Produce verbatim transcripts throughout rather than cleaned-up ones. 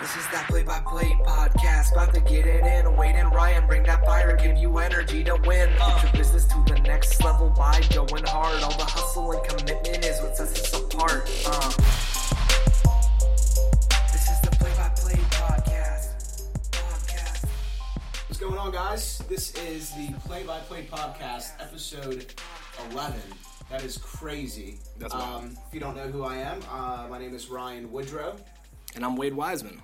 This is that play-by-play podcast, about to get it in. Wade and Ryan bring that fire, give you energy to win. Get your business to the next level by going hard. All the hustle and commitment is what sets us apart. Uh. This is the play-by-play podcast. podcast. What's going on, guys? This is the play-by-play podcast, episode eleven. That is crazy. That's um, if you don't know who I am, uh, my name is Ryan Woodrow. And I'm Wade Wiseman.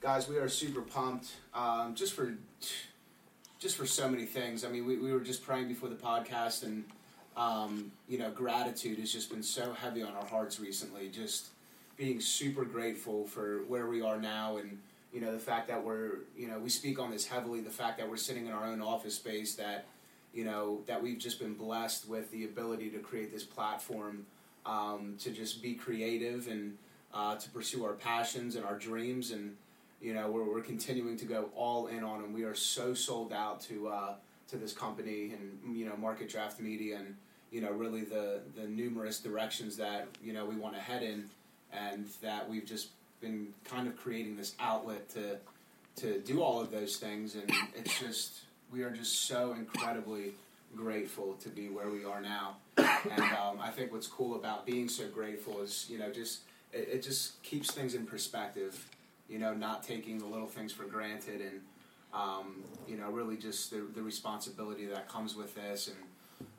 Guys, we are super pumped, um, just for just for so many things. I mean, we, we were just praying before the podcast, and, um, you know, gratitude has just been so heavy on our hearts recently, just being super grateful for where we are now and, you know, the fact that we're, you know, we speak on this heavily, the fact that we're sitting in our own office space, that, you know, that we've just been blessed with the ability to create this platform, um, to just be creative and Uh, to pursue our passions and our dreams, and you know we're we're continuing to go all in on them. We are so sold out to uh, to this company and you know Market Draft Media, and you know really the the numerous directions that you know we want to head in, and that we've just been kind of creating this outlet to to do all of those things, and it's just we are just so incredibly grateful to be where we are now, and um, I think what's cool about being so grateful is you know just it just keeps things in perspective, you know, not taking the little things for granted and, um, you know, really just the, the responsibility that comes with this. And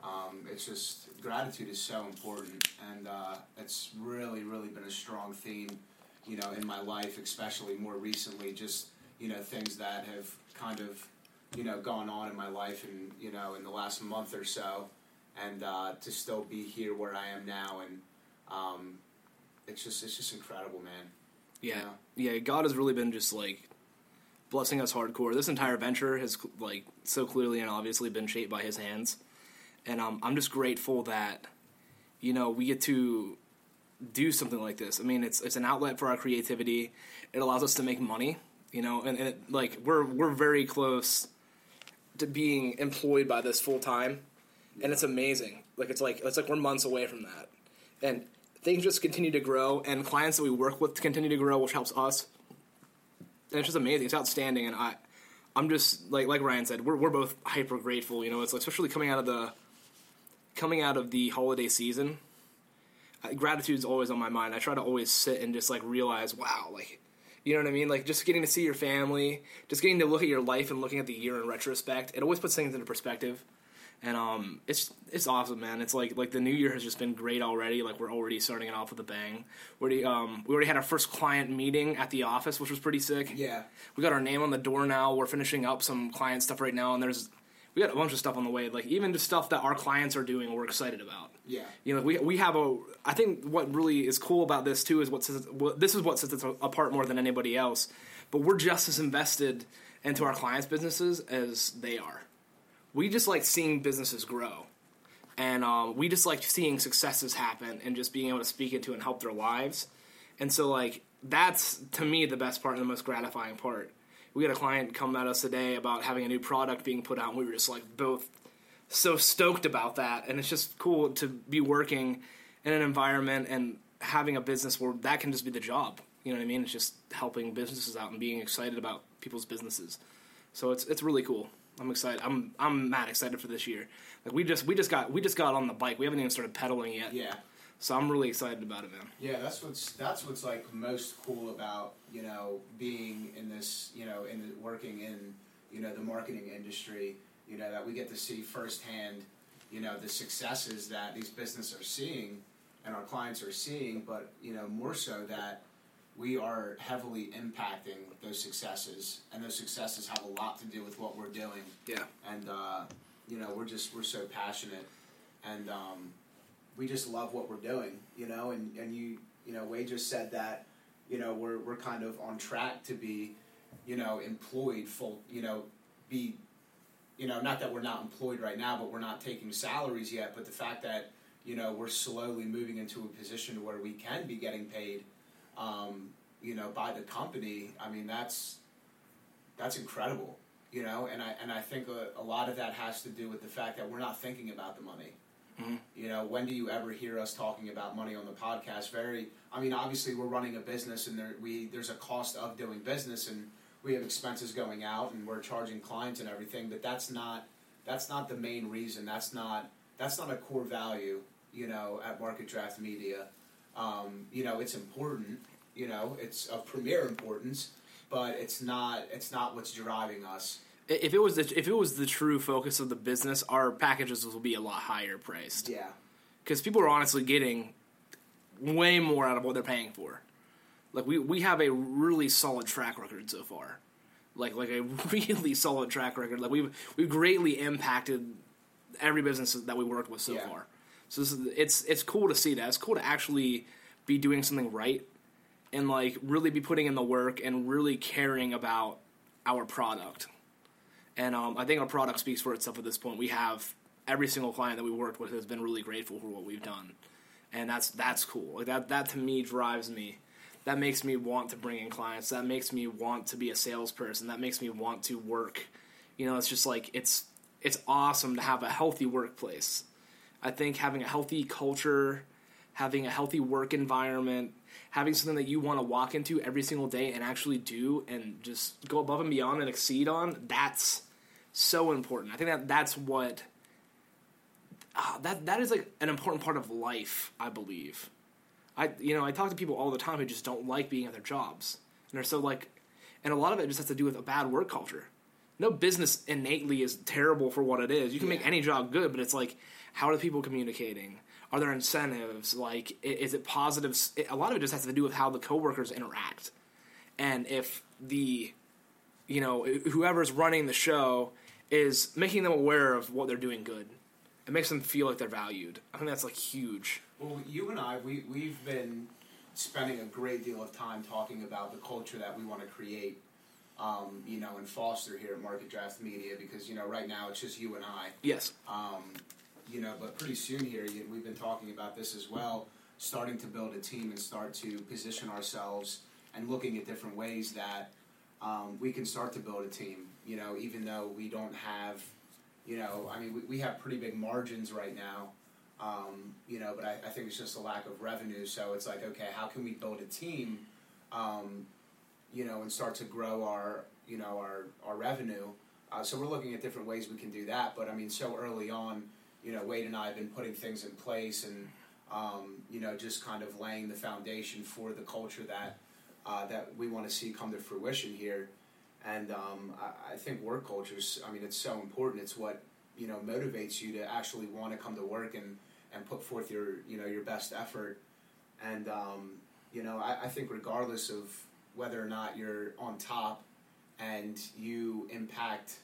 um, it's just gratitude is so important. And uh, it's really, really been a strong theme, you know, in my life, especially more recently, just, you know, things that have kind of, you know, gone on in my life and, you know, in the last month or so. And uh, to still be here where I am now and, um It's just it's just incredible, man. Yeah. You know? Yeah, God has really been just, like, blessing us hardcore. This entire venture has, like, so clearly and obviously been shaped by his hands. And um, I'm just grateful that, you know, we get to do something like this. I mean, it's it's an outlet for our creativity. It allows us to make money, you know, and, and it, like, we're we're very close to being employed by this full-time. And it's amazing. Like, it's like it's like we're months away from that. And things just continue to grow, and clients that we work with continue to grow, which helps us. And it's just amazing. It's outstanding, and I, I'm just like like Ryan said, we're we're both hyper grateful. You know, it's like, especially coming out of the, coming out of the holiday season. Uh, gratitude is always on my mind. I try to always sit and just like realize, wow, like, you know what I mean? Like just getting to see your family, just getting to look at your life and looking at the year in retrospect. It always puts things into perspective. And um, it's it's awesome, man. It's like like the new year has just been great already. Like we're already starting it off with a bang. We already um we already had our first client meeting at the office, which was pretty sick. Yeah, we got our name on the door now. We're finishing up some client stuff right now, and there's we got a bunch of stuff on the way. Like even just stuff that our clients are doing, we're excited about. Yeah, you know, we we have a. I think what really is cool about this too is what sets, what this is what sets us apart more than anybody else. But we're just as invested into our clients' businesses as they are. We just like seeing businesses grow, and um, we just like seeing successes happen and just being able to speak into and help their lives. And so like that's, to me, the best part and the most gratifying part. We had a client come at us today about having a new product being put out, and we were just like both so stoked about that. And it's just cool to be working in an environment and having a business where that can just be the job. You know what I mean? It's just helping businesses out and being excited about people's businesses. So it's it's really cool. I'm excited. I'm I'm mad excited for this year. Like we just we just got we just got on the bike. We haven't even started pedaling yet. Yeah. So I'm really excited about it, man. Yeah, that's what's that's what's like most cool about you know being in this you know in the, working in you know the marketing industry. You know that we get to see firsthand you know the successes that these businesses are seeing and our clients are seeing, but you know more so that we are heavily impacting those successes, and those successes have a lot to do with what we're doing. Yeah. And, uh, you know, we're just, we're so passionate, and um, we just love what we're doing, you know, and, and you, you know, Wade just said that, you know, we're, we're kind of on track to be, you know, employed full, you know, be, you know, not that we're not employed right now, but we're not taking salaries yet, but the fact that, you know, we're slowly moving into a position where we can be getting paid Um, you know, by the company. I mean, that's that's incredible, you know. And I and I think a, a lot of that has to do with the fact that we're not thinking about the money. Mm-hmm. You know, when do you ever hear us talking about money on the podcast? Very, I mean, obviously we're running a business, and there we there's a cost of doing business, and we have expenses going out, and we're charging clients and everything. But that's not that's not the main reason. That's not that's not a core value. You know, at Market Draft Media, um, you know, it's important. You know, it's of premier importance, but it's not it's not what's driving us. If it was the, if it was the true focus of the business, our packages will be a lot higher priced. Yeah. Because people are honestly getting way more out of what they're paying for. Like, we, we have a really solid track record so far. Like like a really solid track record. Like, we've we've greatly impacted every business that we worked with so yeah. far. So this is, it's it's cool to see that. It's cool to actually be doing something right and, like, really be putting in the work and really caring about our product. And um, I think our product speaks for itself at this point. We have every single client that we worked with has been really grateful for what we've done, and that's that's cool. Like, that that to me drives me. That makes me want to bring in clients. That makes me want to be a salesperson. That makes me want to work. You know, it's just like it's it's awesome to have a healthy workplace. I think having a healthy culture, having a healthy work environment, having something that you want to walk into every single day and actually do and just go above and beyond and exceed on, that's so important. I think that that's what uh, that that is like an important part of life, I believe. I you know I talk to people all the time who just don't like being at their jobs, and they're so like, and a lot of it just has to do with a bad work culture. No business innately is terrible for what it is. You can yeah. make any job good, but it's like, how are people communicating? Are there incentives? Like, is it positive? A lot of it just has to do with how the coworkers interact, and if the you know whoever's running the show is making them aware of what they're doing good. It makes them feel like they're valued. I think that's, like, huge. Well, you and I, we, we've been spending a great deal of time talking about the culture that we want to create, um, you know, and foster here at Market Draft Media because, you know, right now it's just you and I. Yes. Um, you know, but pretty soon here, you, we've been talking about this as well, starting to build a team and start to position ourselves and looking at different ways that um, we can start to build a team, you know, even though we don't have... You know, I mean, we, we have pretty big margins right now, um, you know, but I, I think it's just a lack of revenue. So it's like, okay, how can we build a team, um, you know, and start to grow our, you know, our, our revenue? Uh, so we're looking at different ways we can do that. But, I mean, so early on, you know, Wade and I have been putting things in place and, um, you know, just kind of laying the foundation for the culture that uh, that we want to see come to fruition here. And um, I, I think work culture is, I mean, it's so important. It's what, you know, motivates you to actually want to come to work and, and put forth your, you know, your best effort. And, um, you know, I, I think regardless of whether or not you're on top and you impact,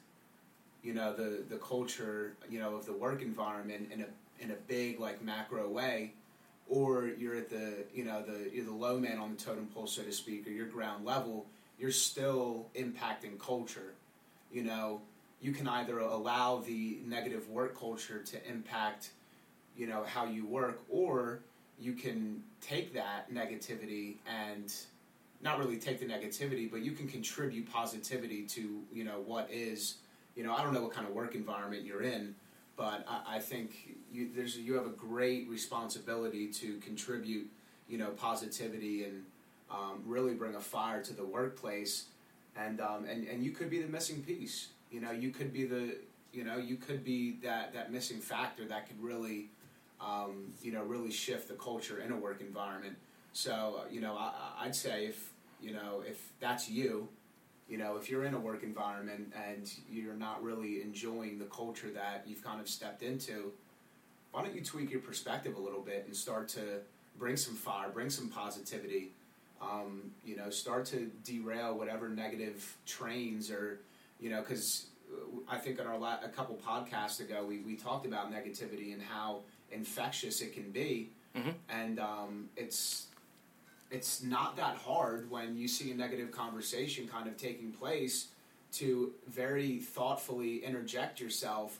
you know, the, the culture, you know, of the work environment in a in a big, like, macro way, or you're at the, you know, the you're the low man on the totem pole, so to speak, or you're ground level, you're still impacting culture. You know, you can either allow the negative work culture to impact, you know, how you work, or you can take that negativity and not really take the negativity, but you can contribute positivity to, you know, what is, you know, I don't know what kind of work environment you're in, but I, I think you, there's, you have a great responsibility to contribute, you know, positivity and, Um, really bring a fire to the workplace, and um, and and you could be the missing piece. You know, you could be the you know you could be that, that missing factor that could really, um, you know, really shift the culture in a work environment. So you know, I, I'd say if you know if that's you, you know, if you're in a work environment and you're not really enjoying the culture that you've kind of stepped into, why don't you tweak your perspective a little bit and start to bring some fire, bring some positivity. Um, you know, start to derail whatever negative trains or, you know, because I think in our la- a couple podcasts ago, we, we talked about negativity and how infectious it can be. Mm-hmm. And um, it's it's not that hard when you see a negative conversation kind of taking place to very thoughtfully interject yourself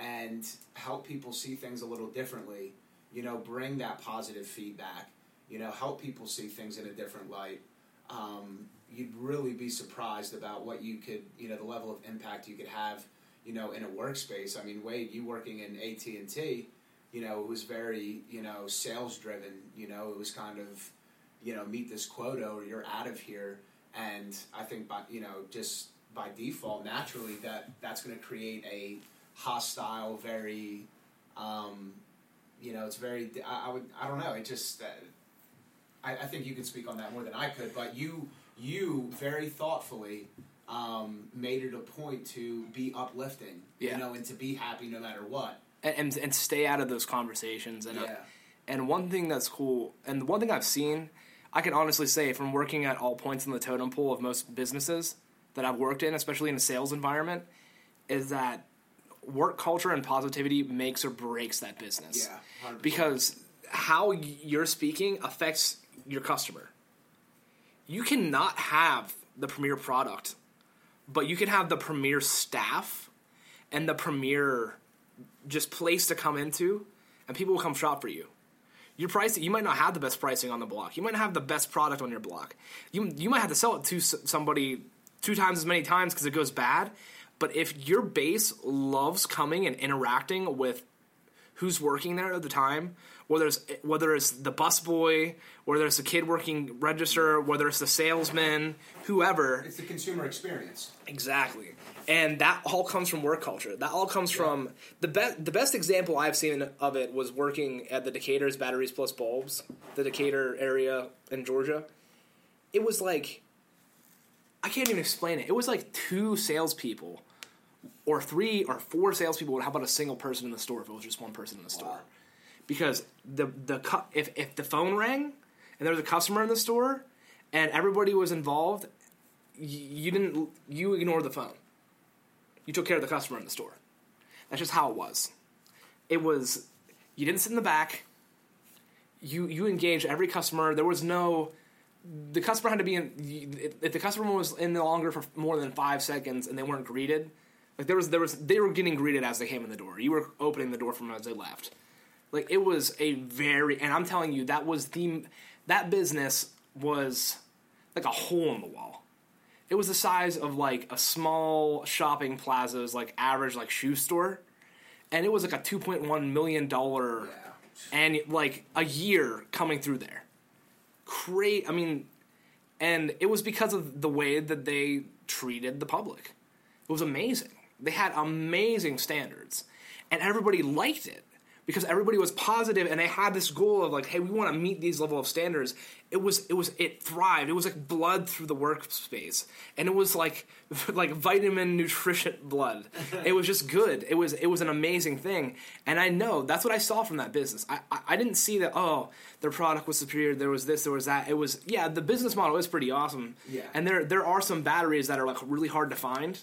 and help people see things a little differently, you know, bring that positive feedback. You know, help people see things in a different light. Um, you'd really be surprised about what you could, you know, the level of impact you could have, you know, in a workspace. I mean, Wade, you working in A T and T, you know, it was very, you know, sales driven, you know, it was kind of, you know, meet this quota or you're out of here. And I think by, you know, just by default, naturally, that that's going to create a hostile, very, um, you know, it's very, I, I would, I don't know. It just, uh, I, I think you could speak on that more than I could, but you, you very thoughtfully, um, made it a point to be uplifting, yeah. you know, and to be happy no matter what. And, and, and stay out of those conversations. And, yeah. uh, and one thing that's cool, and one thing I've seen, I can honestly say from working at all points in the totem pole of most businesses that I've worked in, especially in a sales environment, is that work culture and positivity makes or breaks that business. Yeah, one hundred percent. Because how you're speaking affects your customer. You cannot have the premier product, but you can have the premier staff and the premier just place to come into, and people will come shop for you. Your price, you might not have the best pricing on the block. You might not have the best product on your block. You you might have to sell it to somebody two times as many times because it goes bad. But if your base loves coming and interacting with who's working there at the time, whether it's whether it's the busboy, whether it's the kid working register, whether it's the salesman, whoever, it's the consumer experience. Exactly. And that all comes from work culture. That all comes yeah. from the best. The best example I've seen of it was working at the Decatur's Batteries Plus Bulbs, the Decatur area in Georgia. It was like, I can't even explain it. It was like two salespeople, or three or four salespeople. How about a single person in the store if it was just one person in the wow. store? Because the the cu- if if the phone rang and there was a customer in the store and everybody was involved, y- you didn't you ignored the phone. You took care of the customer in the store. That's just how it was. It was, you didn't sit in the back. You you engaged every customer. There was no, the customer had to be in, if the customer was in longer for more than five seconds and they weren't greeted, like there was, there was, they were getting greeted as they came in the door. You were opening the door for them as they left. Like it was a very, and I'm telling you, that was the, that business was like a hole in the wall. It was the size of, like, a small shopping plaza's, like, average, like, shoe store. And it was, like, a two point one million dollars, yeah. and, like, a year coming through there. Great. I mean, and it was because of the way that they treated the public. It was amazing. They had amazing standards. And everybody liked it because everybody was positive, and they had this goal of, like, hey, we want to meet these level of standards. It was, it was, it thrived. It was like blood through the workspace, and it was like, like vitamin nutrition blood. It was just good. It was, it was an amazing thing. And I know that's what I saw from that business. I, I, I didn't see that, oh, their product was superior. There was this, there was that. It was, yeah, the business model is pretty awesome. Yeah. And there, there are some batteries that are like really hard to find,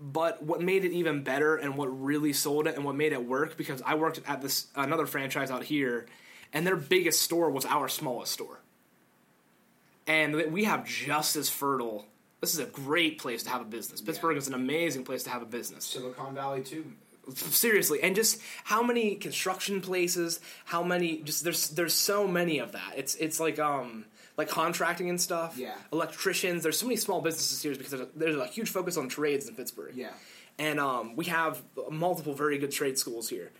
but what made it even better and what really sold it and what made it work, because I worked at this, another franchise out here, and their biggest store was our smallest store. And we have just as fertile. This is a great place to have a business. Pittsburgh yeah. is an amazing place to have a business. Silicon Valley, too. Seriously. And just how many construction places, how many, just there's there's so many of that. It's it's like um like contracting and stuff. Yeah. Electricians. There's so many small businesses here because there's a, there's a huge focus on trades in Pittsburgh. Yeah. And um, we have multiple very good trade schools here.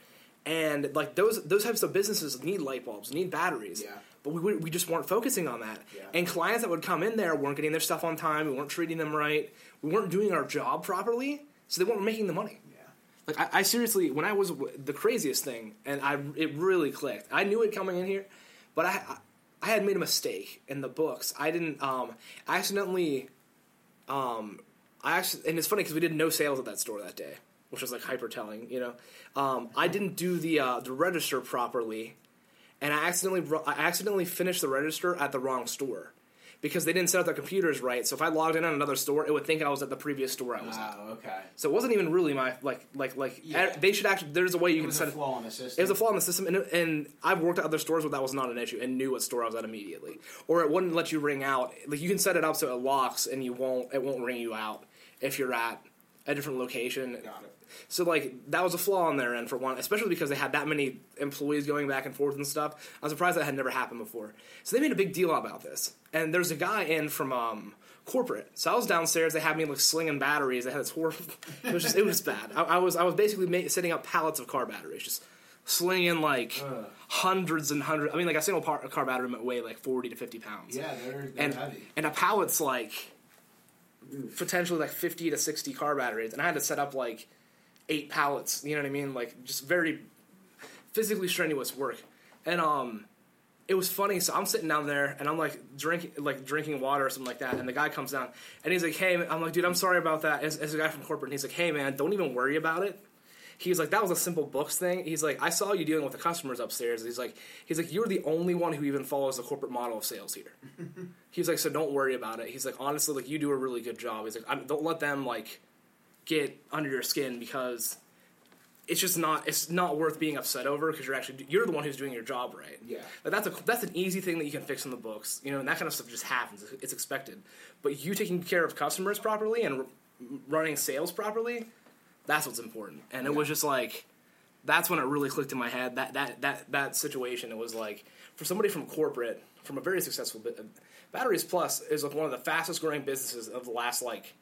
And like those those types of businesses need light bulbs, need batteries. Yeah. But we we just weren't focusing on that. Yeah. And clients that would come in there weren't getting their stuff on time. We weren't treating them right. We weren't doing our job properly, so they weren't making the money. Yeah. Like I, I seriously, when I was the craziest thing, and I it really clicked. I knew it coming in here, but I I had made a mistake in the books. I didn't um I accidentally um I actually, and it's funny because we did no sales at that store that day, which was like hyper telling, you know. Um, I didn't do the uh, the register properly, and I accidentally I accidentally finished the register at the wrong store because they didn't set up their computers right. So if I logged in at another store, it would think I was at the previous store I was oh, at. Oh, okay. So it wasn't even really my like like like yeah. I, they should actually. There's a way you it can was set a flaw it, in the system. It was a flaw in the system, and and I've worked at other stores where that was not an issue and knew what store I was at immediately, or it wouldn't let you ring out. Like you can set it up so it locks and you won't it won't ring you out if you're at a different location. Got it. So, like, that was a flaw on their end for one, especially because they had that many employees going back and forth and stuff. I was surprised that had never happened before. So they made a big deal about this. And there's a guy in from um, corporate. So I was downstairs. They had me, like, slinging batteries. They had this horrible... It was just... It was bad. I, I was I was basically ma- setting up pallets of car batteries. Just slinging like uh. hundreds and hundreds. I mean, like a single par- car battery might weigh like forty to fifty pounds. Yeah, they're, they're and, heavy. And a pallet's like mm. potentially like fifty to sixty car batteries. And I had to set up like eight pallets. You know what I mean? Like just very physically strenuous work. And um, it was funny. So I'm sitting down there and I'm like drinking, like drinking water or something like that. And the guy comes down and he's like, "Hey," I'm like, "Dude, I'm sorry about that." It's, it's a guy from corporate. And he's like, "Hey, man, don't even worry about it." He's like, "That was a simple books thing." He's like, "I saw you dealing with the customers upstairs." He's like, he's like, "You're the only one who even follows the corporate model of sales here." He's like, "So don't worry about it." He's like, "Honestly, like you do a really good job." He's like, I, "Don't let them like get under your skin because it's just not it's not worth being upset over because you're actually you're the one who's doing your job right." Yeah, but that's a that's an easy thing that you can fix in the books, you know, and that kind of stuff just happens. It's expected, but you taking care of customers properly and r- running sales properly. That's what's important. And it yeah. was just like, that's when it really clicked in my head, that that that that situation. It was like, for somebody from corporate, from a very successful, Batteries Plus is like one of the fastest growing businesses of the last like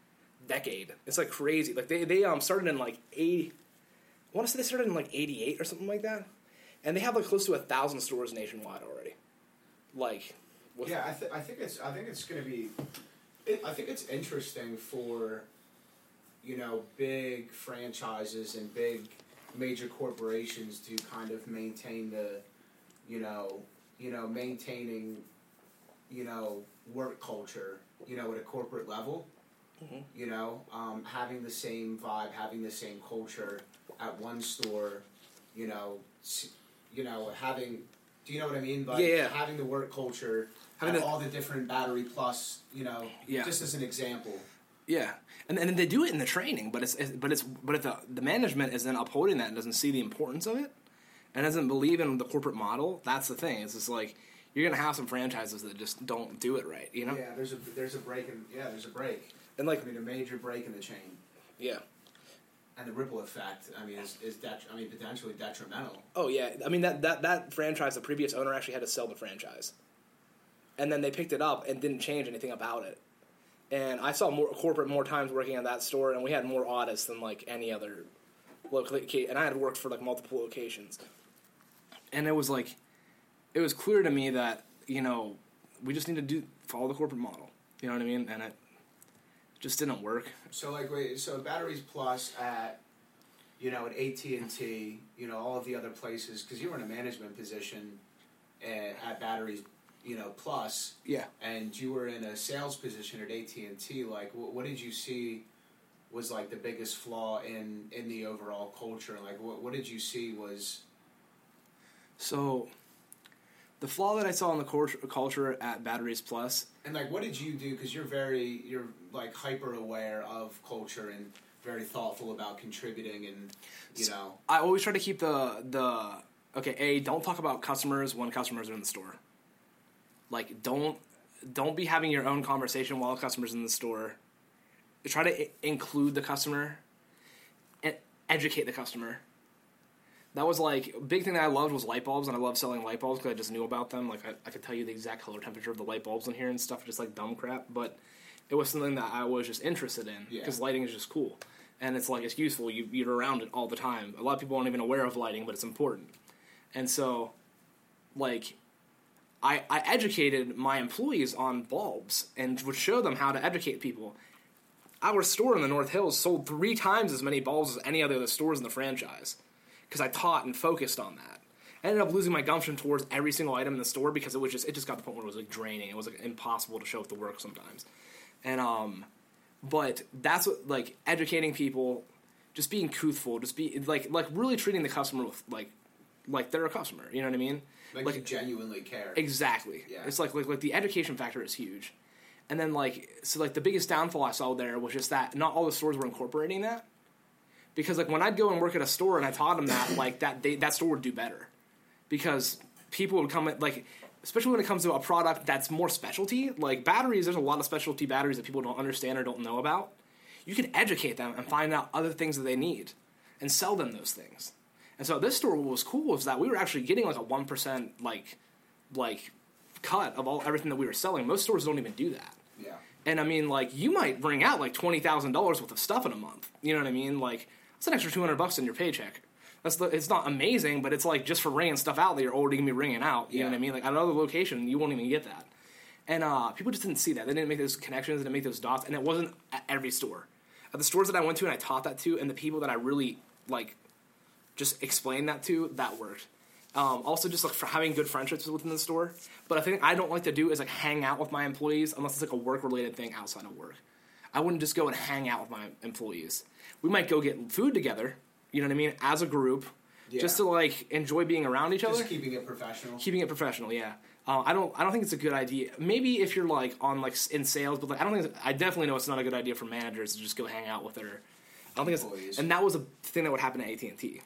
decade. It's like crazy. Like they, they um started in like, eighty, I want to say they started in like eighty-eight or something like that. And they have like close to a thousand stores nationwide already. Like. Yeah, I, th- I think it's, I think it's going to be, it, I think it's interesting for, you know, big franchises and big major corporations to kind of maintain the, you know, you know, maintaining, you know, work culture, you know, at a corporate level, mm-hmm. you know, um, having the same vibe, having the same culture at one store, you know, you know, having, do you know what I mean? Like yeah, yeah. having the work culture, having the, all the different Battery Plus, you know, yeah. just as an example. Yeah, and and they do it in the training, but it's, it's but it's but if the, the management is then upholding that and doesn't see the importance of it, and doesn't believe in the corporate model, that's the thing. It's just like you're gonna have some franchises that just don't do it right, you know? Yeah, there's a there's a break in yeah there's a break, and like I mean a major break in the chain. Yeah, and the ripple effect. I mean, is is det- I mean potentially detrimental. Oh yeah, I mean that, that that franchise, the previous owner actually had to sell the franchise, and then they picked it up and didn't change anything about it. And I saw more corporate more times working at that store, and we had more audits than, like, any other location. And I had worked for, like, multiple locations. And it was, like, it was clear to me that, you know, we just need to do follow the corporate model. You know what I mean? And it just didn't work. So, like, wait, so Batteries Plus at, you know, at A T and T, you know, all of the other places, because you were in a management position at, at Batteries you know, Plus, yeah, and you were in a sales position at A T and T, like, what, what did you see was, like, the biggest flaw in, in the overall culture? Like, what, what did you see was... So, the flaw that I saw in the cor- culture at Batteries Plus... And, like, what did you do? Because you're very, you're, like, hyper-aware of culture and very thoughtful about contributing and, you so know... I always try to keep the, the, okay, A, don't talk about customers when customers are in the store. Like, don't don't be having your own conversation while a customer's in the store. Try to I- include the customer and educate the customer. That was, like, a big thing that I loved was light bulbs, and I loved selling light bulbs because I just knew about them. Like, I, I could tell you the exact color temperature of the light bulbs in here and stuff, just, like, dumb crap. But it was something that I was just interested in because yeah. lighting is just cool. And it's, like, it's useful. You, you're around it all the time. A lot of people aren't even aware of lighting, but it's important. And so, like... I, I educated my employees on bulbs and would show them how to educate people. Our store in the North Hills sold three times as many bulbs as any other of the stores in the franchise because I taught and focused on that. I ended up losing my gumption towards every single item in the store because it was just it just got to the point where it was like draining. It was like impossible to show up to work sometimes. And um, but that's what like educating people, just being truthful, just be like like really treating the customer with like like they're a customer. You know what I mean? Like, like you genuinely care. Exactly. Yeah. It's like, like like the education factor is huge. And then like so like the biggest downfall I saw there was just that not all the stores were incorporating that. Because like when I'd go and work at a store and I taught them that, like that they, that store would do better. Because people would come at, like especially when it comes to a product that's more specialty, like batteries, there's a lot of specialty batteries that people don't understand or don't know about. You can educate them and find out other things that they need and sell them those things. And so this store, what was cool was that we were actually getting like a one percent like like cut of all everything that we were selling. Most stores don't even do that. Yeah. And I mean, like you might bring out like twenty thousand dollars worth of stuff in a month. You know what I mean? Like that's an extra two hundred bucks in your paycheck. that's the, it's not amazing, but it's like just for ringing stuff out that you're already going to be ringing out. You yeah. know what I mean? Like at another location, you won't even get that. And uh, people just didn't see that. They didn't make those connections. They didn't make those dots. And it wasn't at every store. At the stores that I went to and I taught that to and the people that I really, like, just explained that to, that worked. Um, also, just like for having good friendships within the store. But I think I don't like to do is like hang out with my employees unless it's like a work related thing outside of work. I wouldn't just go and hang out with my employees. We might go get food together, you know what I mean, as a group, yeah. just to like enjoy being around each just other. Just keeping it professional. Keeping it professional, yeah. Uh, I don't. I don't think it's a good idea. Maybe if you're like on like in sales, but like I don't think. I definitely know it's not a good idea for managers to just go hang out with their. I don't think employees. It's. And that was a thing that would happen at A T and T.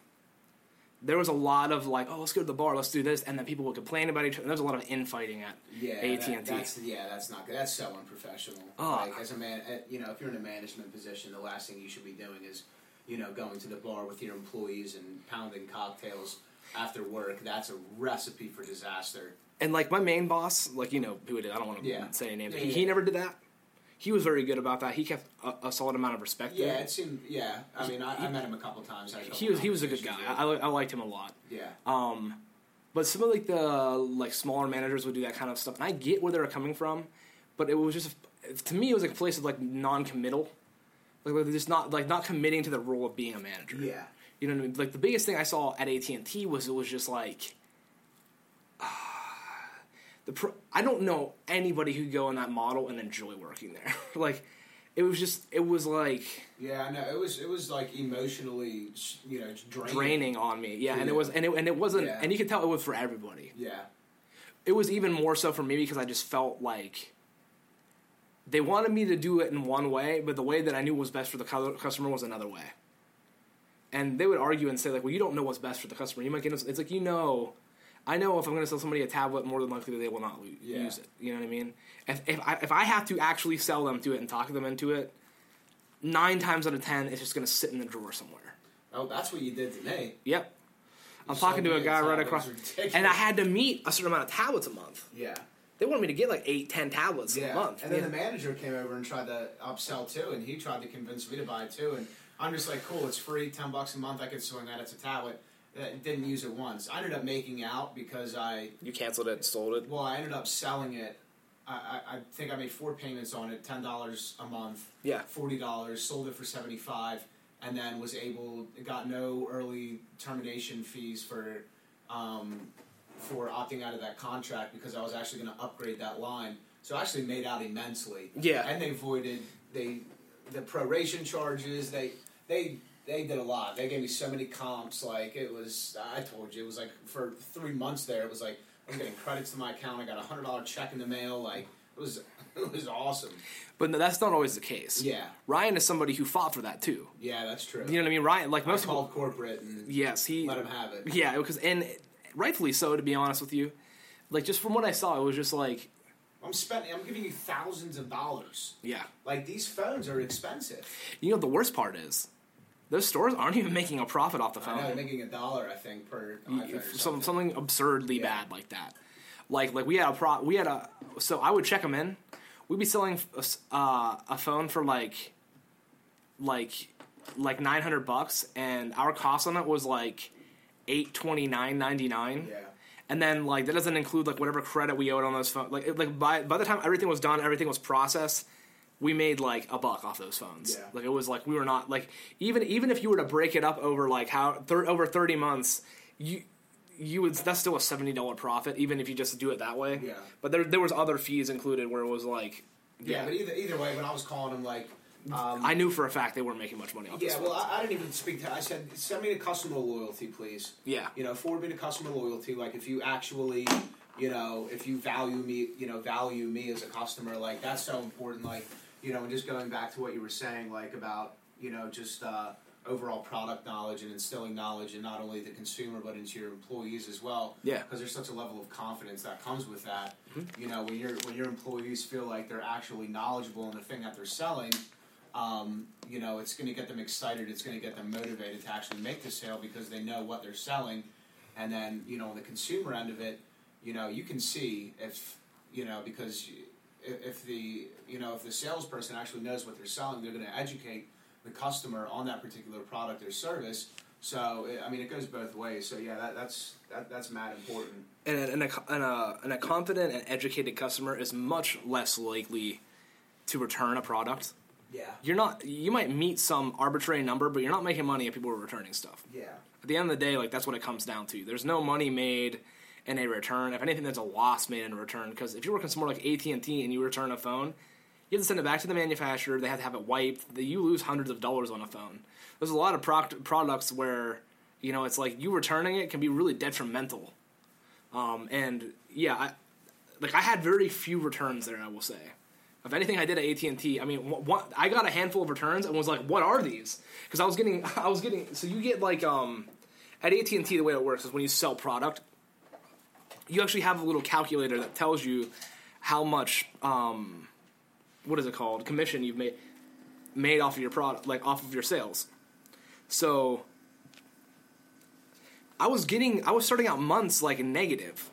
There was a lot of like, oh, let's go to the bar, let's do this, and then people would complain about each other. And there was a lot of infighting at yeah, A T and T. That, that's, yeah, that's not good. That's so unprofessional. Oh, like, as a man, you know, if you're in a management position, the last thing you should be doing is, you know, going to the bar with your employees and pounding cocktails after work. That's a recipe for disaster. And like my main boss, like you know who it is, I don't want to yeah. say any name. Yeah, he, yeah. he never did that. He was very good about that. He kept a, a solid amount of respect. Yeah, there. it seemed. Yeah, I mean, I, he, I met him a couple times. I he was he was a good guy. I, I liked him a lot. Yeah. Um, but some of like the like smaller managers would do that kind of stuff, and I get where they were coming from, but it was just to me it was like a place of like non-committal, like, like just not like not committing to the role of being a manager. Yeah. You know what I mean? Like the biggest thing I saw at A T and T was it was just like. Uh, The pro- I don't know anybody who go in that model and enjoy working there. Like, it was just, it was like... Yeah, I know. It was, it was like, emotionally, you know, draining. Draining on me, yeah. yeah. And it was, and it, and it wasn't, yeah. and you could tell it was for everybody. Yeah. It was even more so for me because I just felt like they wanted me to do it in one way, but the way that I knew was best for the customer was another way. And they would argue and say, like, well, you don't know what's best for the customer. You might get... It's like, you know... I know if I'm going to sell somebody a tablet, more than likely they will not lo- yeah. use it. You know what I mean? If if I, if I have to actually sell them to it and talk them into it, nine times out of ten, it's just going to sit in the drawer somewhere. Oh, that's what you did today. Yep. You I'm talking to a guy right across. And I had to meet a certain amount of tablets a month. Yeah. They wanted me to get like eight, ten tablets yeah. a month. And then yeah. the manager came over and tried to upsell too, and he tried to convince me to buy two. And I'm just like, cool, it's free, ten bucks a month. I can swing that. It's a tablet. That didn't use it once. I ended up making out because I... You canceled it and sold it? Well, I ended up selling it. I, I, I think I made four payments on it, ten dollars a month, yeah, forty dollars, sold it for seventy-five dollars, and then was able... Got no early termination fees for um, for opting out of that contract because I was actually going to upgrade that line. So I actually made out immensely. Yeah. And they voided they the proration charges. They... they They did a lot. They gave me so many comps. Like, it was, I told you, it was like for three months there, it was like, I was getting credits to my account. I got a one hundred dollars check in the mail. Like, it was it was awesome. But no, that's not always the case. Yeah. Ryan is somebody who fought for that, too. Yeah, that's true. You know what I mean? Ryan, like most I called people, corporate and yes, he, let him have it. Yeah, because and rightfully so, to be honest with you. Like, just from what I saw, it was just like. I'm spending. I'm giving you thousands of dollars. Yeah. Like, these phones are expensive. You know what the worst part is? Those stores aren't even making a profit off the phone. I know, they're making a dollar, I think, per iPhone. Something. something absurdly yeah. bad like that. Like, like we had a pro. We had a. So I would check them in. We'd be selling a, uh, a phone for like, like, like nine hundred bucks, and our cost on it was like eight twenty nine ninety nine. Yeah. And then like that doesn't include like whatever credit we owed on those phones. Like, it, like by by the time everything was done, everything was processed. We made, like, a buck off those phones. Yeah. Like, it was, like, we were not, like, even even if you were to break it up over, like, how thir- over thirty months, you you would, that's still a seventy dollars profit, even if you just do it that way. Yeah. But there there was other fees included where it was, like. Yeah, yeah but either either way, when I was calling them, like. Um, I knew for a fact they weren't making much money off yeah, this. Yeah, well, I, I didn't even speak to I said, send me to customer loyalty, please. Yeah. You know, forward me to customer loyalty. Like, if you actually, you know, if you value me, you know, value me as a customer, like, that's so important, like. You know, and just going back to what you were saying, like about, you know, just uh, overall product knowledge and instilling knowledge in not only the consumer but into your employees as well. Yeah. Because there's such a level of confidence that comes with that. Mm-hmm. You know, when your when your employees feel like they're actually knowledgeable in the thing that they're selling, um, you know, it's going to get them excited. It's going to get them motivated to actually make the sale because they know what they're selling. And then, you know, on the consumer end of it, you know, you can see if, you know, because... You, If the you know if the salesperson actually knows what they're selling, they're going to educate the customer on that particular product or service. So I mean, it goes both ways. So yeah, that, that's that, that's mad important. And and a and a, and a confident and educated customer is much less likely to return a product. Yeah, you're not. You might meet some arbitrary number, but you're not making money if people are returning stuff. Yeah. At the end of the day, like that's what it comes down to. There's no money made in a return. If anything, there's a loss made in a return. Because if you're working somewhere like A T and T and you return a phone, you have to send it back to the manufacturer. They have to have it wiped. You lose hundreds of dollars on a phone. There's a lot of product, products where, you know, it's like you returning it can be really detrimental. Um, and, yeah, I, like I had very few returns there, I will say. If anything I did at A T and T, I mean, what, what, I got a handful of returns and was like, what are these? Because I was getting, I was getting, so you get like, um, at A T and T, the way it works is when you sell product, you actually have a little calculator that tells you how much, um, what is it called, commission you've made. made off of your product, like off of your sales. So I was getting, I was starting out months like negative.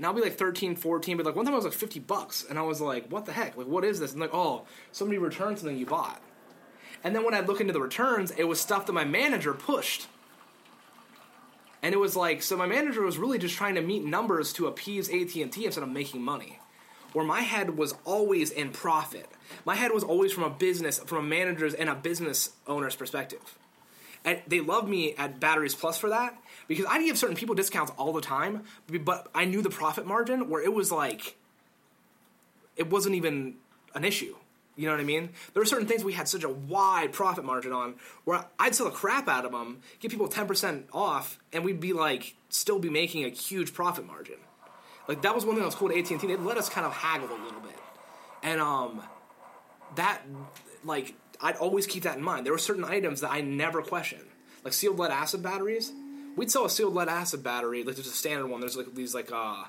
Now I'll be like thirteen, fourteen, but like one time I was like fifty bucks and I was like, what the heck? Like, what is this? And like, oh, somebody returned something you bought. And then when I look into the returns, it was stuff that my manager pushed. And it was like, so my manager was really just trying to meet numbers to appease A T and T instead of making money. Where my head was always in profit. My head was always from a business, from a manager's and a business owner's perspective. And they loved me at Batteries Plus for that because I give certain people discounts all the time, but I knew the profit margin where it was like, it wasn't even an issue. You know what I mean? There were certain things we had such a wide profit margin on where I'd sell the crap out of them, get people ten percent off, and we'd be like, still be making a huge profit margin. Like, that was one thing that was cool to A T and T. They let us kind of haggle a little bit. And um, that, like, I'd always keep that in mind. There were certain items that I never questioned. Like, sealed lead-acid batteries. We'd sell a sealed lead-acid battery. Like, there's a standard one. There's, like, these, like, uh...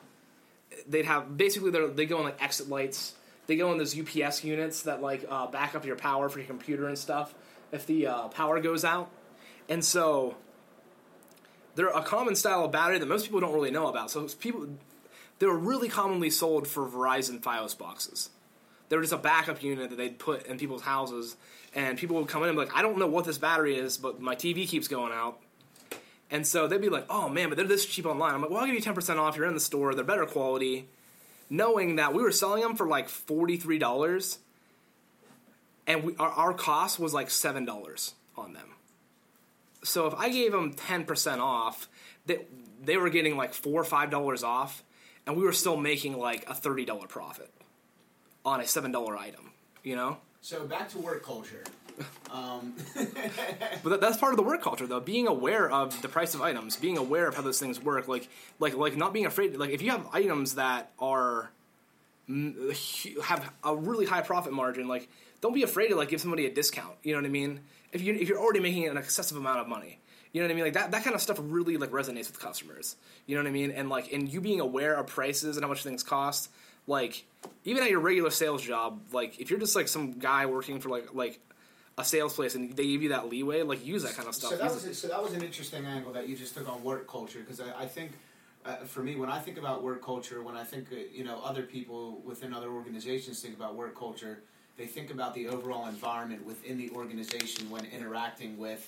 They'd have... Basically, they go in, like, exit lights. They go in those U P S units that, like, uh, back up your power for your computer and stuff if the uh, power goes out. And so they're a common style of battery that most people don't really know about. So people... They were really commonly sold for Verizon FiOS boxes. They were just a backup unit that they'd put in people's houses, and people would come in and be like, I don't know what this battery is, but my T V keeps going out. And so they'd be like, oh, man, but they're this cheap online. I'm like, well, I'll give you ten percent off. You're in the store. They're better quality. Knowing that we were selling them for like forty-three dollars, and we, our, our cost was like seven dollars on them. So if I gave them ten percent off, they, they were getting like four or five dollars off. And we were still making, like, a thirty dollars profit on a seven dollars item, you know? So back to work culture. um. But that, that's part of the work culture, though. Being aware of the price of items. Being aware of how those things work. Like, like, like not being afraid. Like, if you have items that are have a really high profit margin, like, don't be afraid to, like, give somebody a discount. You know what I mean? If, you, if you're already making an excessive amount of money. You know what I mean? Like that, that kind of stuff really like resonates with customers. You know what I mean? And like, and you being aware of prices and how much things cost, like even at your regular sales job, like if you're just like some guy working for like like a sales place and they give you that leeway, like use that kind of stuff. So that was a, so that was an interesting angle that you just took on work culture because I, I think uh, for me when I think about work culture, when I think uh, you know other people within other organizations think about work culture, they think about the overall environment within the organization when interacting with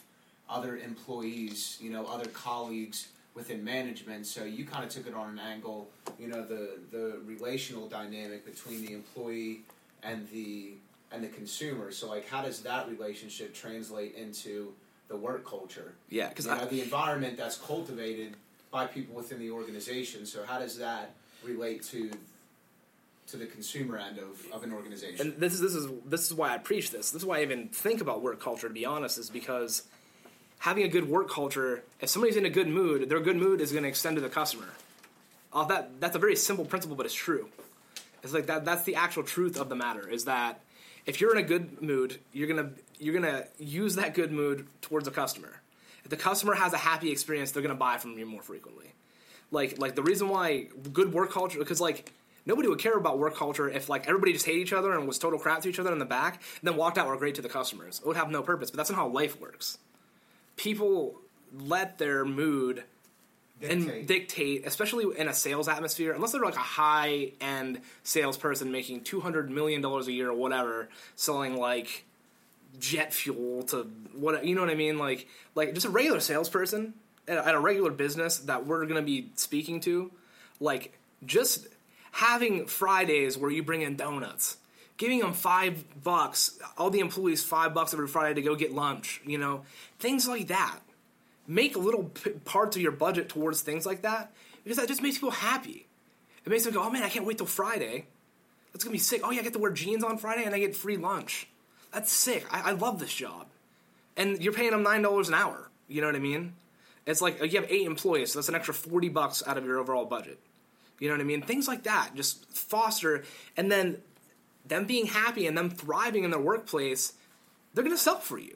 other employees, you know, other colleagues within management. So you kind of took it on an angle, you know, the the relational dynamic between the employee and the and the consumer. So like, how does that relationship translate into the work culture? Yeah, because the environment that's cultivated by people within the organization. So how does that relate to to the consumer end of, of an organization? And this is this is this is why I preach this. This is why I even think about work culture. To be honest, is because having a good work culture, if somebody's in a good mood, their good mood is going to extend to the customer. Uh, that That's a very simple principle, but it's true. It's like that. That's the actual truth of the matter, is that if you're in a good mood, you're going to you're gonna use that good mood towards the customer. If the customer has a happy experience, they're going to buy from you more frequently. Like, like the reason why good work culture, because like nobody would care about work culture if like everybody just hated each other and was total crap to each other in the back, and then walked out and were great to the customers. It would have no purpose, but that's not how life works. People let their mood dictate. and dictate, especially in a sales atmosphere, unless they're like a high-end salesperson making two hundred million dollars a year or whatever, selling like jet fuel to what, you know what I mean? Like, like just a regular salesperson at, at a regular business that we're going to be speaking to, like just having Fridays where you bring in donuts, giving them five bucks, all the employees five bucks every Friday to go get lunch, you know, things like that. Make little p- parts of your budget towards things like that, because that just makes people happy. It makes them go, oh man, I can't wait till Friday. That's going to be sick. Oh yeah, I get to wear jeans on Friday and I get free lunch. That's sick. I, I love this job. And you're paying them nine dollars an hour. You know what I mean? It's like you have eight employees, so that's an extra forty bucks out of your overall budget. You know what I mean? Things like that. Just foster. And then them being happy and them thriving in their workplace, they're going to sell for you.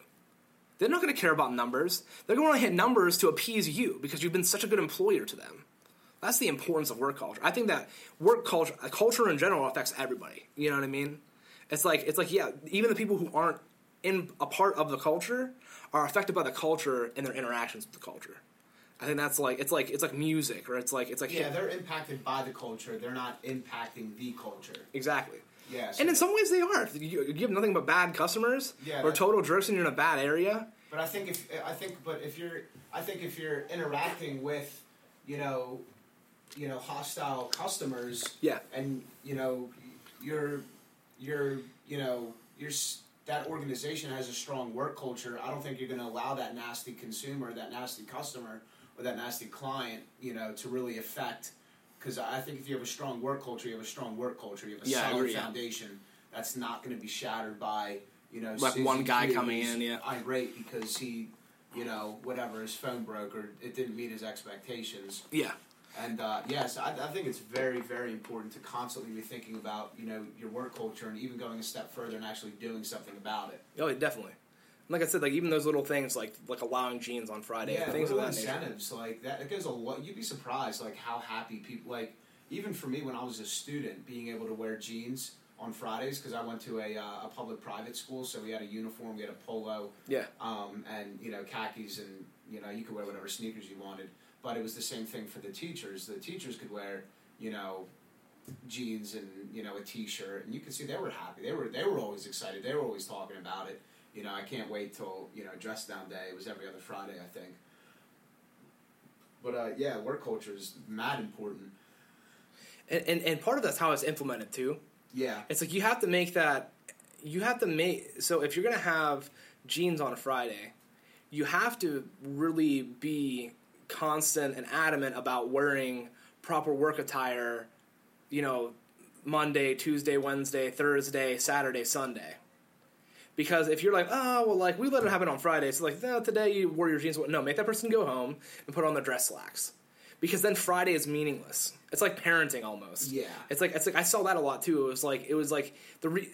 They're not going to care about numbers. They're going to want to hit numbers to appease you because you've been such a good employer to them. That's the importance of work culture. I think that work culture, culture in general, affects everybody. You know what I mean? It's like, it's like, yeah, even the people who aren't in a part of the culture are affected by the culture and their interactions with the culture. I think that's like, it's like, it's like music, or it's like, it's like, yeah, yeah. They're impacted by the culture. They're not impacting the culture. Exactly. Yeah, so and in some ways they are. You, you have nothing but bad customers yeah, or total jerks, and you're in a bad area. But I think if I think, but if you're, I think if you're interacting with, you know, you know, hostile customers. Yeah. And you know, you're, you're, you know, you're that organization has a strong work culture. I don't think you're going to allow that nasty consumer, that nasty customer, or that nasty client, you know, to really affect. Because I think if you have a strong work culture, you have a strong work culture. You have a yeah, solid agree, foundation yeah. that's not going to be shattered by, you know, like Susie one guy Q coming in, yeah, irate because he, you know, whatever, his phone broke or it didn't meet his expectations. Yeah. And uh, yes, I, I think it's very, very important to constantly be thinking about, you know, your work culture and even going a step further and actually doing something about it. Oh, definitely. Like I said, like even those little things, like like allowing jeans on Friday, yeah, things of that nature. Yeah, incentives like that. It goes a lot. You'd be surprised, like how happy people. Like even for me, when I was a student, being able to wear jeans on Fridays because I went to a uh, a public private school, so we had a uniform, we had a polo, yeah, um, and you know khakis, and you know you could wear whatever sneakers you wanted. But it was the same thing for the teachers. The teachers could wear, you know, jeans and you know a t-shirt, and you could see they were happy. They were they were always excited. They were always talking about it. You know, I can't wait till, you know, dress down day. It was every other Friday, I think. But, uh, yeah, work culture is mad important. And, and and part of that's how it's implemented, too. Yeah. It's like you have to make that, you have to make, so if you're going to have jeans on a Friday, you have to really be constant and adamant about wearing proper work attire, you know, Monday, Tuesday, Wednesday, Thursday, Saturday, Sunday. Because if you're like, oh, well, like, we let it happen on Friday, so like, no, today you wore your jeans. No, make that person go home and put on their dress slacks. Because then Friday is meaningless. It's like parenting almost. Yeah. It's like, it's like I saw that a lot, too. It was like, it was like, the re-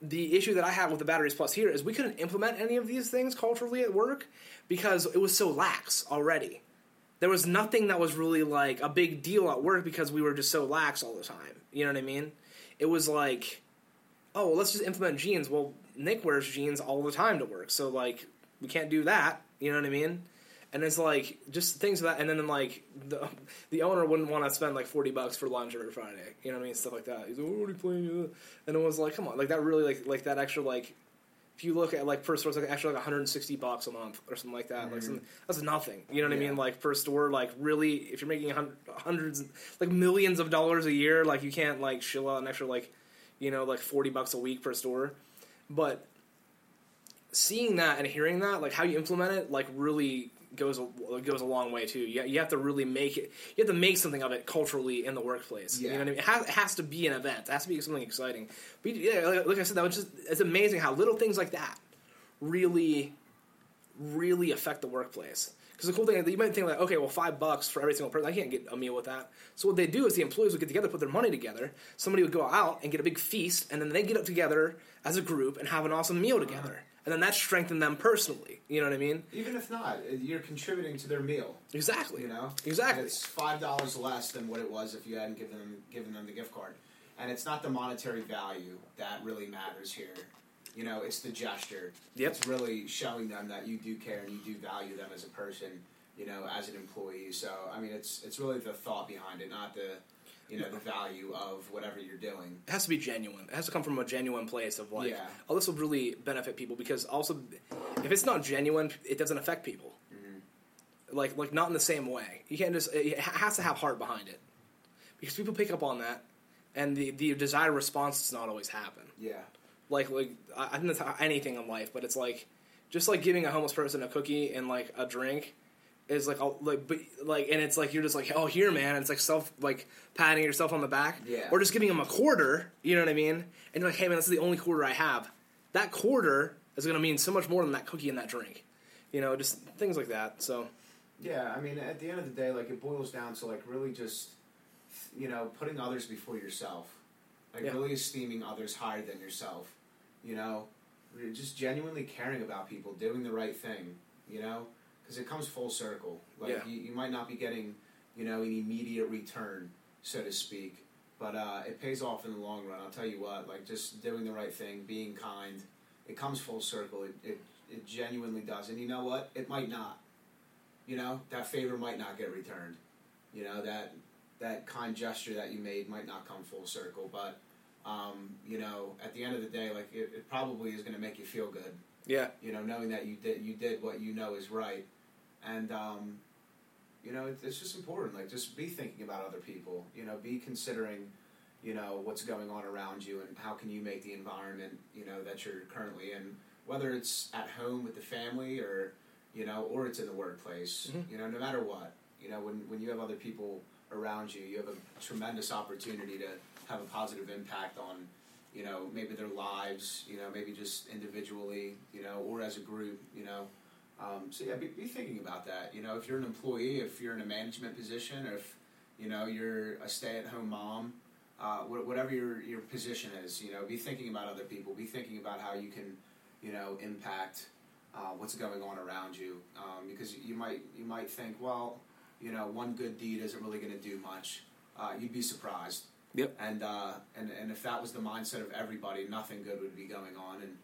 the issue that I have with the Batteries Plus here is we couldn't implement any of these things culturally at work because it was so lax already. There was nothing that was really, like, a big deal at work because we were just so lax all the time. You know what I mean? It was like, oh, well, let's just implement jeans. Well, Nick wears jeans all the time to work, so, like, we can't do that. You know what I mean? And it's, like, just things like that. And then, like, the the owner wouldn't want to spend, like, forty bucks for lunch every Friday. You know what I mean? Stuff like that. He's like, what are you playing? And it was like, come on. Like, that really, like, like that extra, like, if you look at, like, per store, it's, like, actually, like, one hundred sixty bucks a month or something like that. Mm-hmm. Like, something, that's nothing. You know what yeah. I mean? Like, per store, like, really, if you're making hundred, hundreds, like, millions of dollars a year, like, you can't, like, shill out an extra, like, you know, like forty bucks a week per store. But seeing that and hearing that, like how you implement it, like really goes a, goes a long way too. You, you have to really make it, you have to make something of it culturally in the workplace. Yeah. You know what I mean? It has, it has to be an event. It has to be something exciting. But yeah, like, like I said, that was just, it's amazing how little things like that really, really affect the workplace. Because the cool thing is that you might think, like, okay, well, five bucks for every single person, I can't get a meal with that. So what they do is the employees would get together, put their money together. Somebody would go out and get a big feast, and then they get up together as a group and have an awesome meal together. Uh-huh. And then that strengthened them personally. You know what I mean? Even if not, you're contributing to their meal. Exactly. You know? Exactly. And it's five dollars less than what it was if you hadn't given them, given them the gift card. And it's not the monetary value that really matters here. You know, it's the gesture. Yep. It's really showing them that you do care and you do value them as a person, you know, as an employee. So, I mean, it's it's really the thought behind it, not the you know, the value of whatever you're doing. It has to be genuine. It has to come from a genuine place of like, yeah. oh, this will really benefit people, because also if it's not genuine, it doesn't affect people. Mm-hmm. Like, like not in the same way. You can't just, it has to have heart behind it, because people pick up on that, and the, the desired response does not always happen. Yeah. Like, like I, I think that's anything in life, but it's like, just like giving a homeless person a cookie and like a drink is like, all, like, but like, and it's like, you're just like, oh, here, man. And it's like self, like patting yourself on the back, yeah. or just giving them a quarter. You know what I mean? And you're like, hey man, this is the only quarter I have. That quarter is going to mean so much more than that cookie and that drink, you know, just things like that. So, yeah, I mean, at the end of the day, like it boils down to like really just, you know, putting others before yourself, like yeah. really esteeming others higher than yourself, you know, just genuinely caring about people, doing the right thing, you know, because it comes full circle. Like yeah. you, you might not be getting, you know, an immediate return, so to speak, but uh, it pays off in the long run. I'll tell you what, like just doing the right thing, being kind, it comes full circle. It, it, it genuinely does. And you know what? It might not, you know, that favor might not get returned, you know, that, that kind gesture that you made might not come full circle, but Um, you know, at the end of the day, like it, it probably is going to make you feel good. Yeah. You know, knowing that you did you did what you know is right, and um, you know, it, it's just important. Like, just be thinking about other people. You know, be considering, you know, what's going on around you and how can you make the environment, you know, that you're currently in, whether it's at home with the family or, you know, or it's in the workplace. Mm-hmm. You know, no matter what. You know, when when you have other people around you, you have a tremendous opportunity to have a positive impact on, you know, maybe their lives, you know, maybe just individually, you know, or as a group, you know. Um, so, yeah, be, be thinking about that. You know, if you're an employee, if you're in a management position, or if, you know, you're a stay-at-home mom, uh, whatever your, your position is, you know, be thinking about other people. Be thinking about how you can, you know, impact uh, what's going on around you. Um, because you might you might think, well, you know, one good deed isn't really going to do much. Uh, you'd be surprised. Yep. And, uh, and and if that was the mindset of everybody, nothing good would be going on. And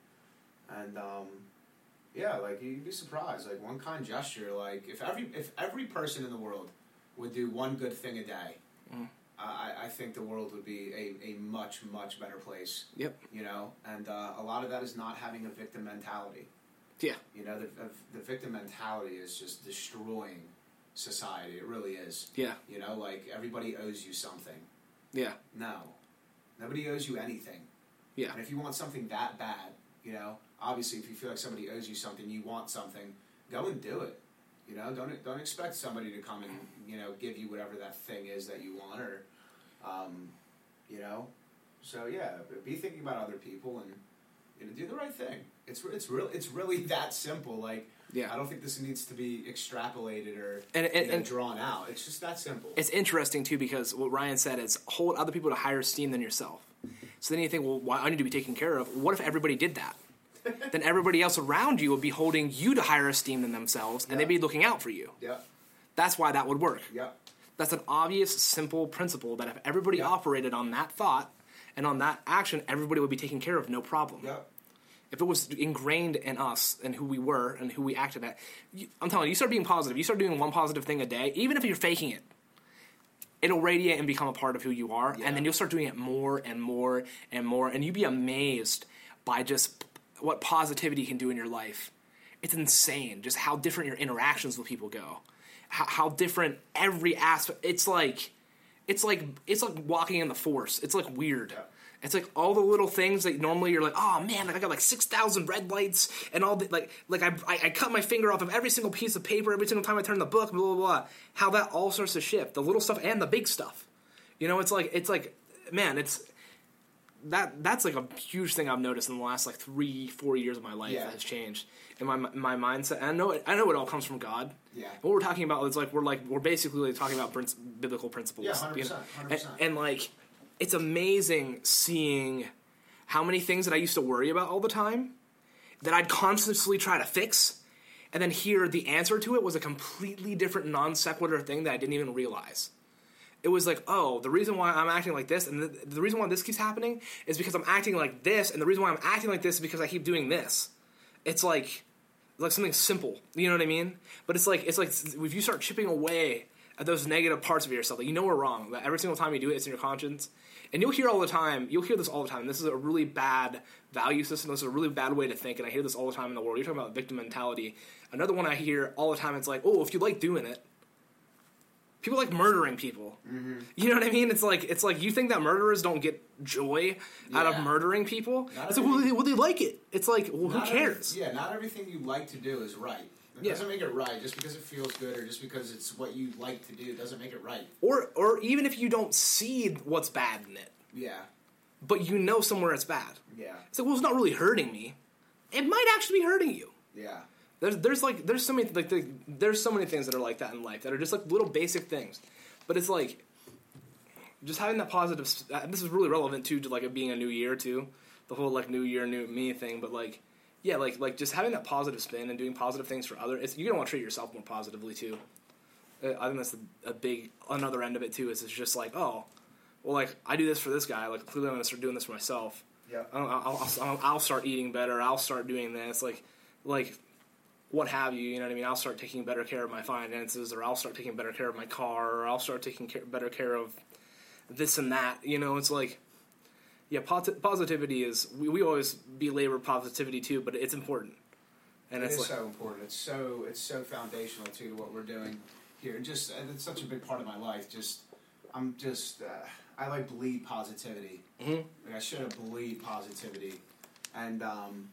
and um, yeah, like you'd be surprised. Like one kind gesture, like if every if every person in the world would do one good thing a day, mm. I, I think the world would be a, a much, much better place. Yep. You know, and uh, a lot of that is not having a victim mentality. Yeah. You know, the the victim mentality is just destroying society. It really is. Yeah. You know, like everybody owes you something. Yeah. No. Nobody owes you anything. Yeah. And if you want something that bad, you know, obviously if you feel like somebody owes you something, you want something, go and do it. You know, don't don't expect somebody to come and, you know, give you whatever that thing is that you want, or, um, you know. So, yeah, be thinking about other people and, you know, do the right thing. It's it's really, it's really that simple. Like, yeah. I don't think this needs to be extrapolated or and, and, you know, and drawn out. It's just that simple. It's interesting, too, because what Ryan said is hold other people to higher esteem than yourself. So then you think, well, why, I need to be taken care of. What if everybody did that? Then everybody else around you would be holding you to higher esteem than themselves, and yeah. they'd be looking out for you. Yeah. That's why that would work. Yeah. That's an obvious, simple principle that if everybody yeah. operated on that thought and on that action, everybody would be taken care of, no problem. Yeah. If it was ingrained in us and who we were and who we acted at, you, I'm telling you, you start being positive. You start doing one positive thing a day, even if you're faking it, it'll radiate and become a part of who you are. Yeah. And then you'll start doing it more and more and more. And you'd be amazed by just what positivity can do in your life. It's insane just how different your interactions with people go, how, how different every aspect. It's like, it's like, it's like walking in the force. It's like weird. Yeah. It's like all the little things that normally you're like, oh man, like I got like six thousand red lights and all the, like, like I, I I cut my finger off of every single piece of paper every single time I turn the book, blah, blah, blah. How that all starts to shift, the little stuff and the big stuff. You know, it's like, it's like, man, it's, that that's like a huge thing I've noticed in the last like three, four years of my life yeah. that has changed. And my my mindset, and I know it, I know it all comes from God. Yeah. What we're talking about is like, we're like, we're basically like talking about princ- biblical principles. Yeah, one hundred percent. You know? one hundred percent. And, and like, it's amazing seeing how many things that I used to worry about all the time that I'd constantly try to fix, and then here the answer to it was a completely different non sequitur thing that I didn't even realize. It was like, oh, the reason why I'm acting like this, and the, the reason why this keeps happening is because I'm acting like this, and the reason why I'm acting like this is because I keep doing this. It's like, like something simple, you know what I mean? But it's like, it's like if you start chipping away at those negative parts of yourself that you know are wrong, that every single time you do it, it's in your conscience. And you'll hear all the time, you'll hear this all the time, this is a really bad value system, this is a really bad way to think, and I hear this all the time in the world. You're talking about victim mentality. Another one I hear all the time, it's like, oh, if you like doing it, people like murdering people. Mm-hmm. You know what I mean? It's like it's like you think that murderers don't get joy yeah. out of murdering people? Not it's like, well they, well, they like it. It's like, well, who cares? Every, yeah, not everything you like to do is right. It yeah. doesn't make it right. Just because it feels good or just because it's what you like to do doesn't make it right. Or or even if you don't see what's bad in it. Yeah. But you know somewhere it's bad. Yeah. It's like, well, it's not really hurting me. It might actually be hurting you. Yeah. There's there's like there's so many like the, there's so many things that are like that in life that are just like little basic things, but it's like just having that positive. This is really relevant too to like it being a new year too, the whole like new year, new me thing. But like yeah, like like just having that positive spin and doing positive things for others. You're gonna want to treat yourself more positively too. I think that's a, a big another end of it too. Is it's just like oh, well like I do this for this guy. Like clearly I'm gonna start doing this for myself. Yeah. I don't, I'll, I'll I'll start eating better. I'll start doing this. Like like. What have you, you know what I mean? I'll start taking better care of my finances, or I'll start taking better care of my car, or I'll start taking care, better care of this and that. You know, it's like, yeah, posit- positivity is, we, we always belabor positivity too, but it's important. And it it's is like, so important. It's so, it's so foundational too to what we're doing here. And just, and it's such a big part of my life. Just, I'm just, uh, I like bleed positivity. Mm-hmm. Like I should have bleed positivity. And, um,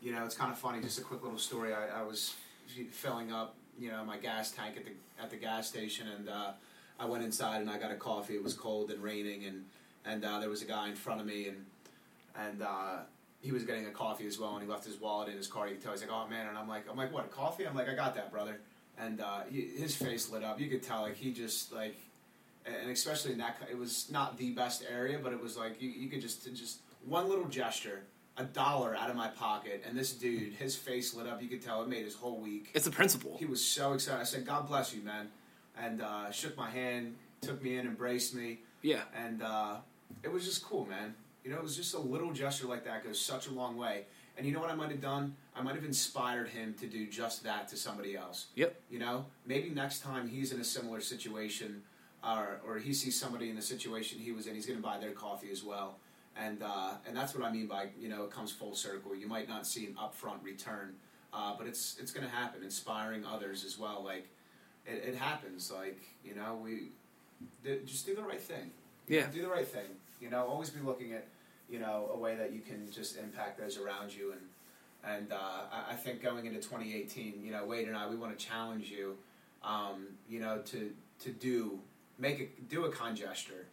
you know, it's kind of funny, just a quick little story. I, I was filling up, you know, my gas tank at the at the gas station, and uh, I went inside and I got a coffee. It was cold and raining, and, and uh, there was a guy in front of me, and and uh, he was getting a coffee as well, and he left his wallet in his car. You could tell, he's like, oh, man, and I'm like, I'm like, what, a coffee? I'm like, I got that, brother. And uh, he, his face lit up. You could tell, like, he just, like, and especially in that, it was not the best area, but it was like, you, you could just, just one little gesture, a dollar out of my pocket, and this dude, his face lit up. You could tell it made his whole week. It's the principle. He was so excited. I said, God bless you, man. And uh, shook my hand, took me in, embraced me. Yeah. And uh, it was just cool, man. You know, it was just a little gesture like that goes such a long way. And you know what I might have done? I might have inspired him to do just that to somebody else. Yep. You know, maybe next time he's in a similar situation or, or he sees somebody in the situation he was in, he's going to buy their coffee as well. And uh, and that's what I mean by, you know, it comes full circle. You might not see an upfront return, uh, but it's it's going to happen. Inspiring others as well, like it, it happens. Like, you know, we just do the right thing. Yeah, do the right thing. You know, always be looking at, you know, a way that you can just impact those around you. And and uh, I think going into twenty eighteen, you know, Wade and I, we want to challenge you, um, you know, to to do make a, do a kind gesture,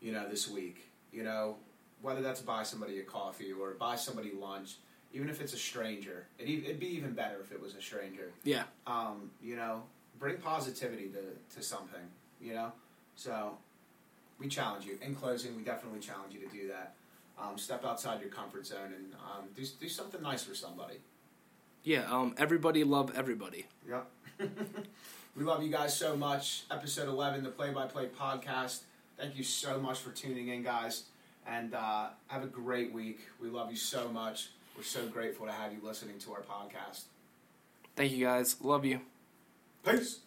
you know, this week, you know. Whether that's buy somebody a coffee or buy somebody lunch, even if it's a stranger. It, it'd be even better if it was a stranger. Yeah. Um, you know, bring positivity to, to something, you know? So we challenge you. In closing, we definitely challenge you to do that. Um, step outside your comfort zone and um, do, do something nice for somebody. Yeah, um, everybody love everybody. Yep. We love you guys so much. Episode eleven, the Play by Play Podcast. Thank you so much for tuning in, guys. And uh, have a great week. We love you so much. We're so grateful to have you listening to our podcast. Thank you, guys. Love you. Peace.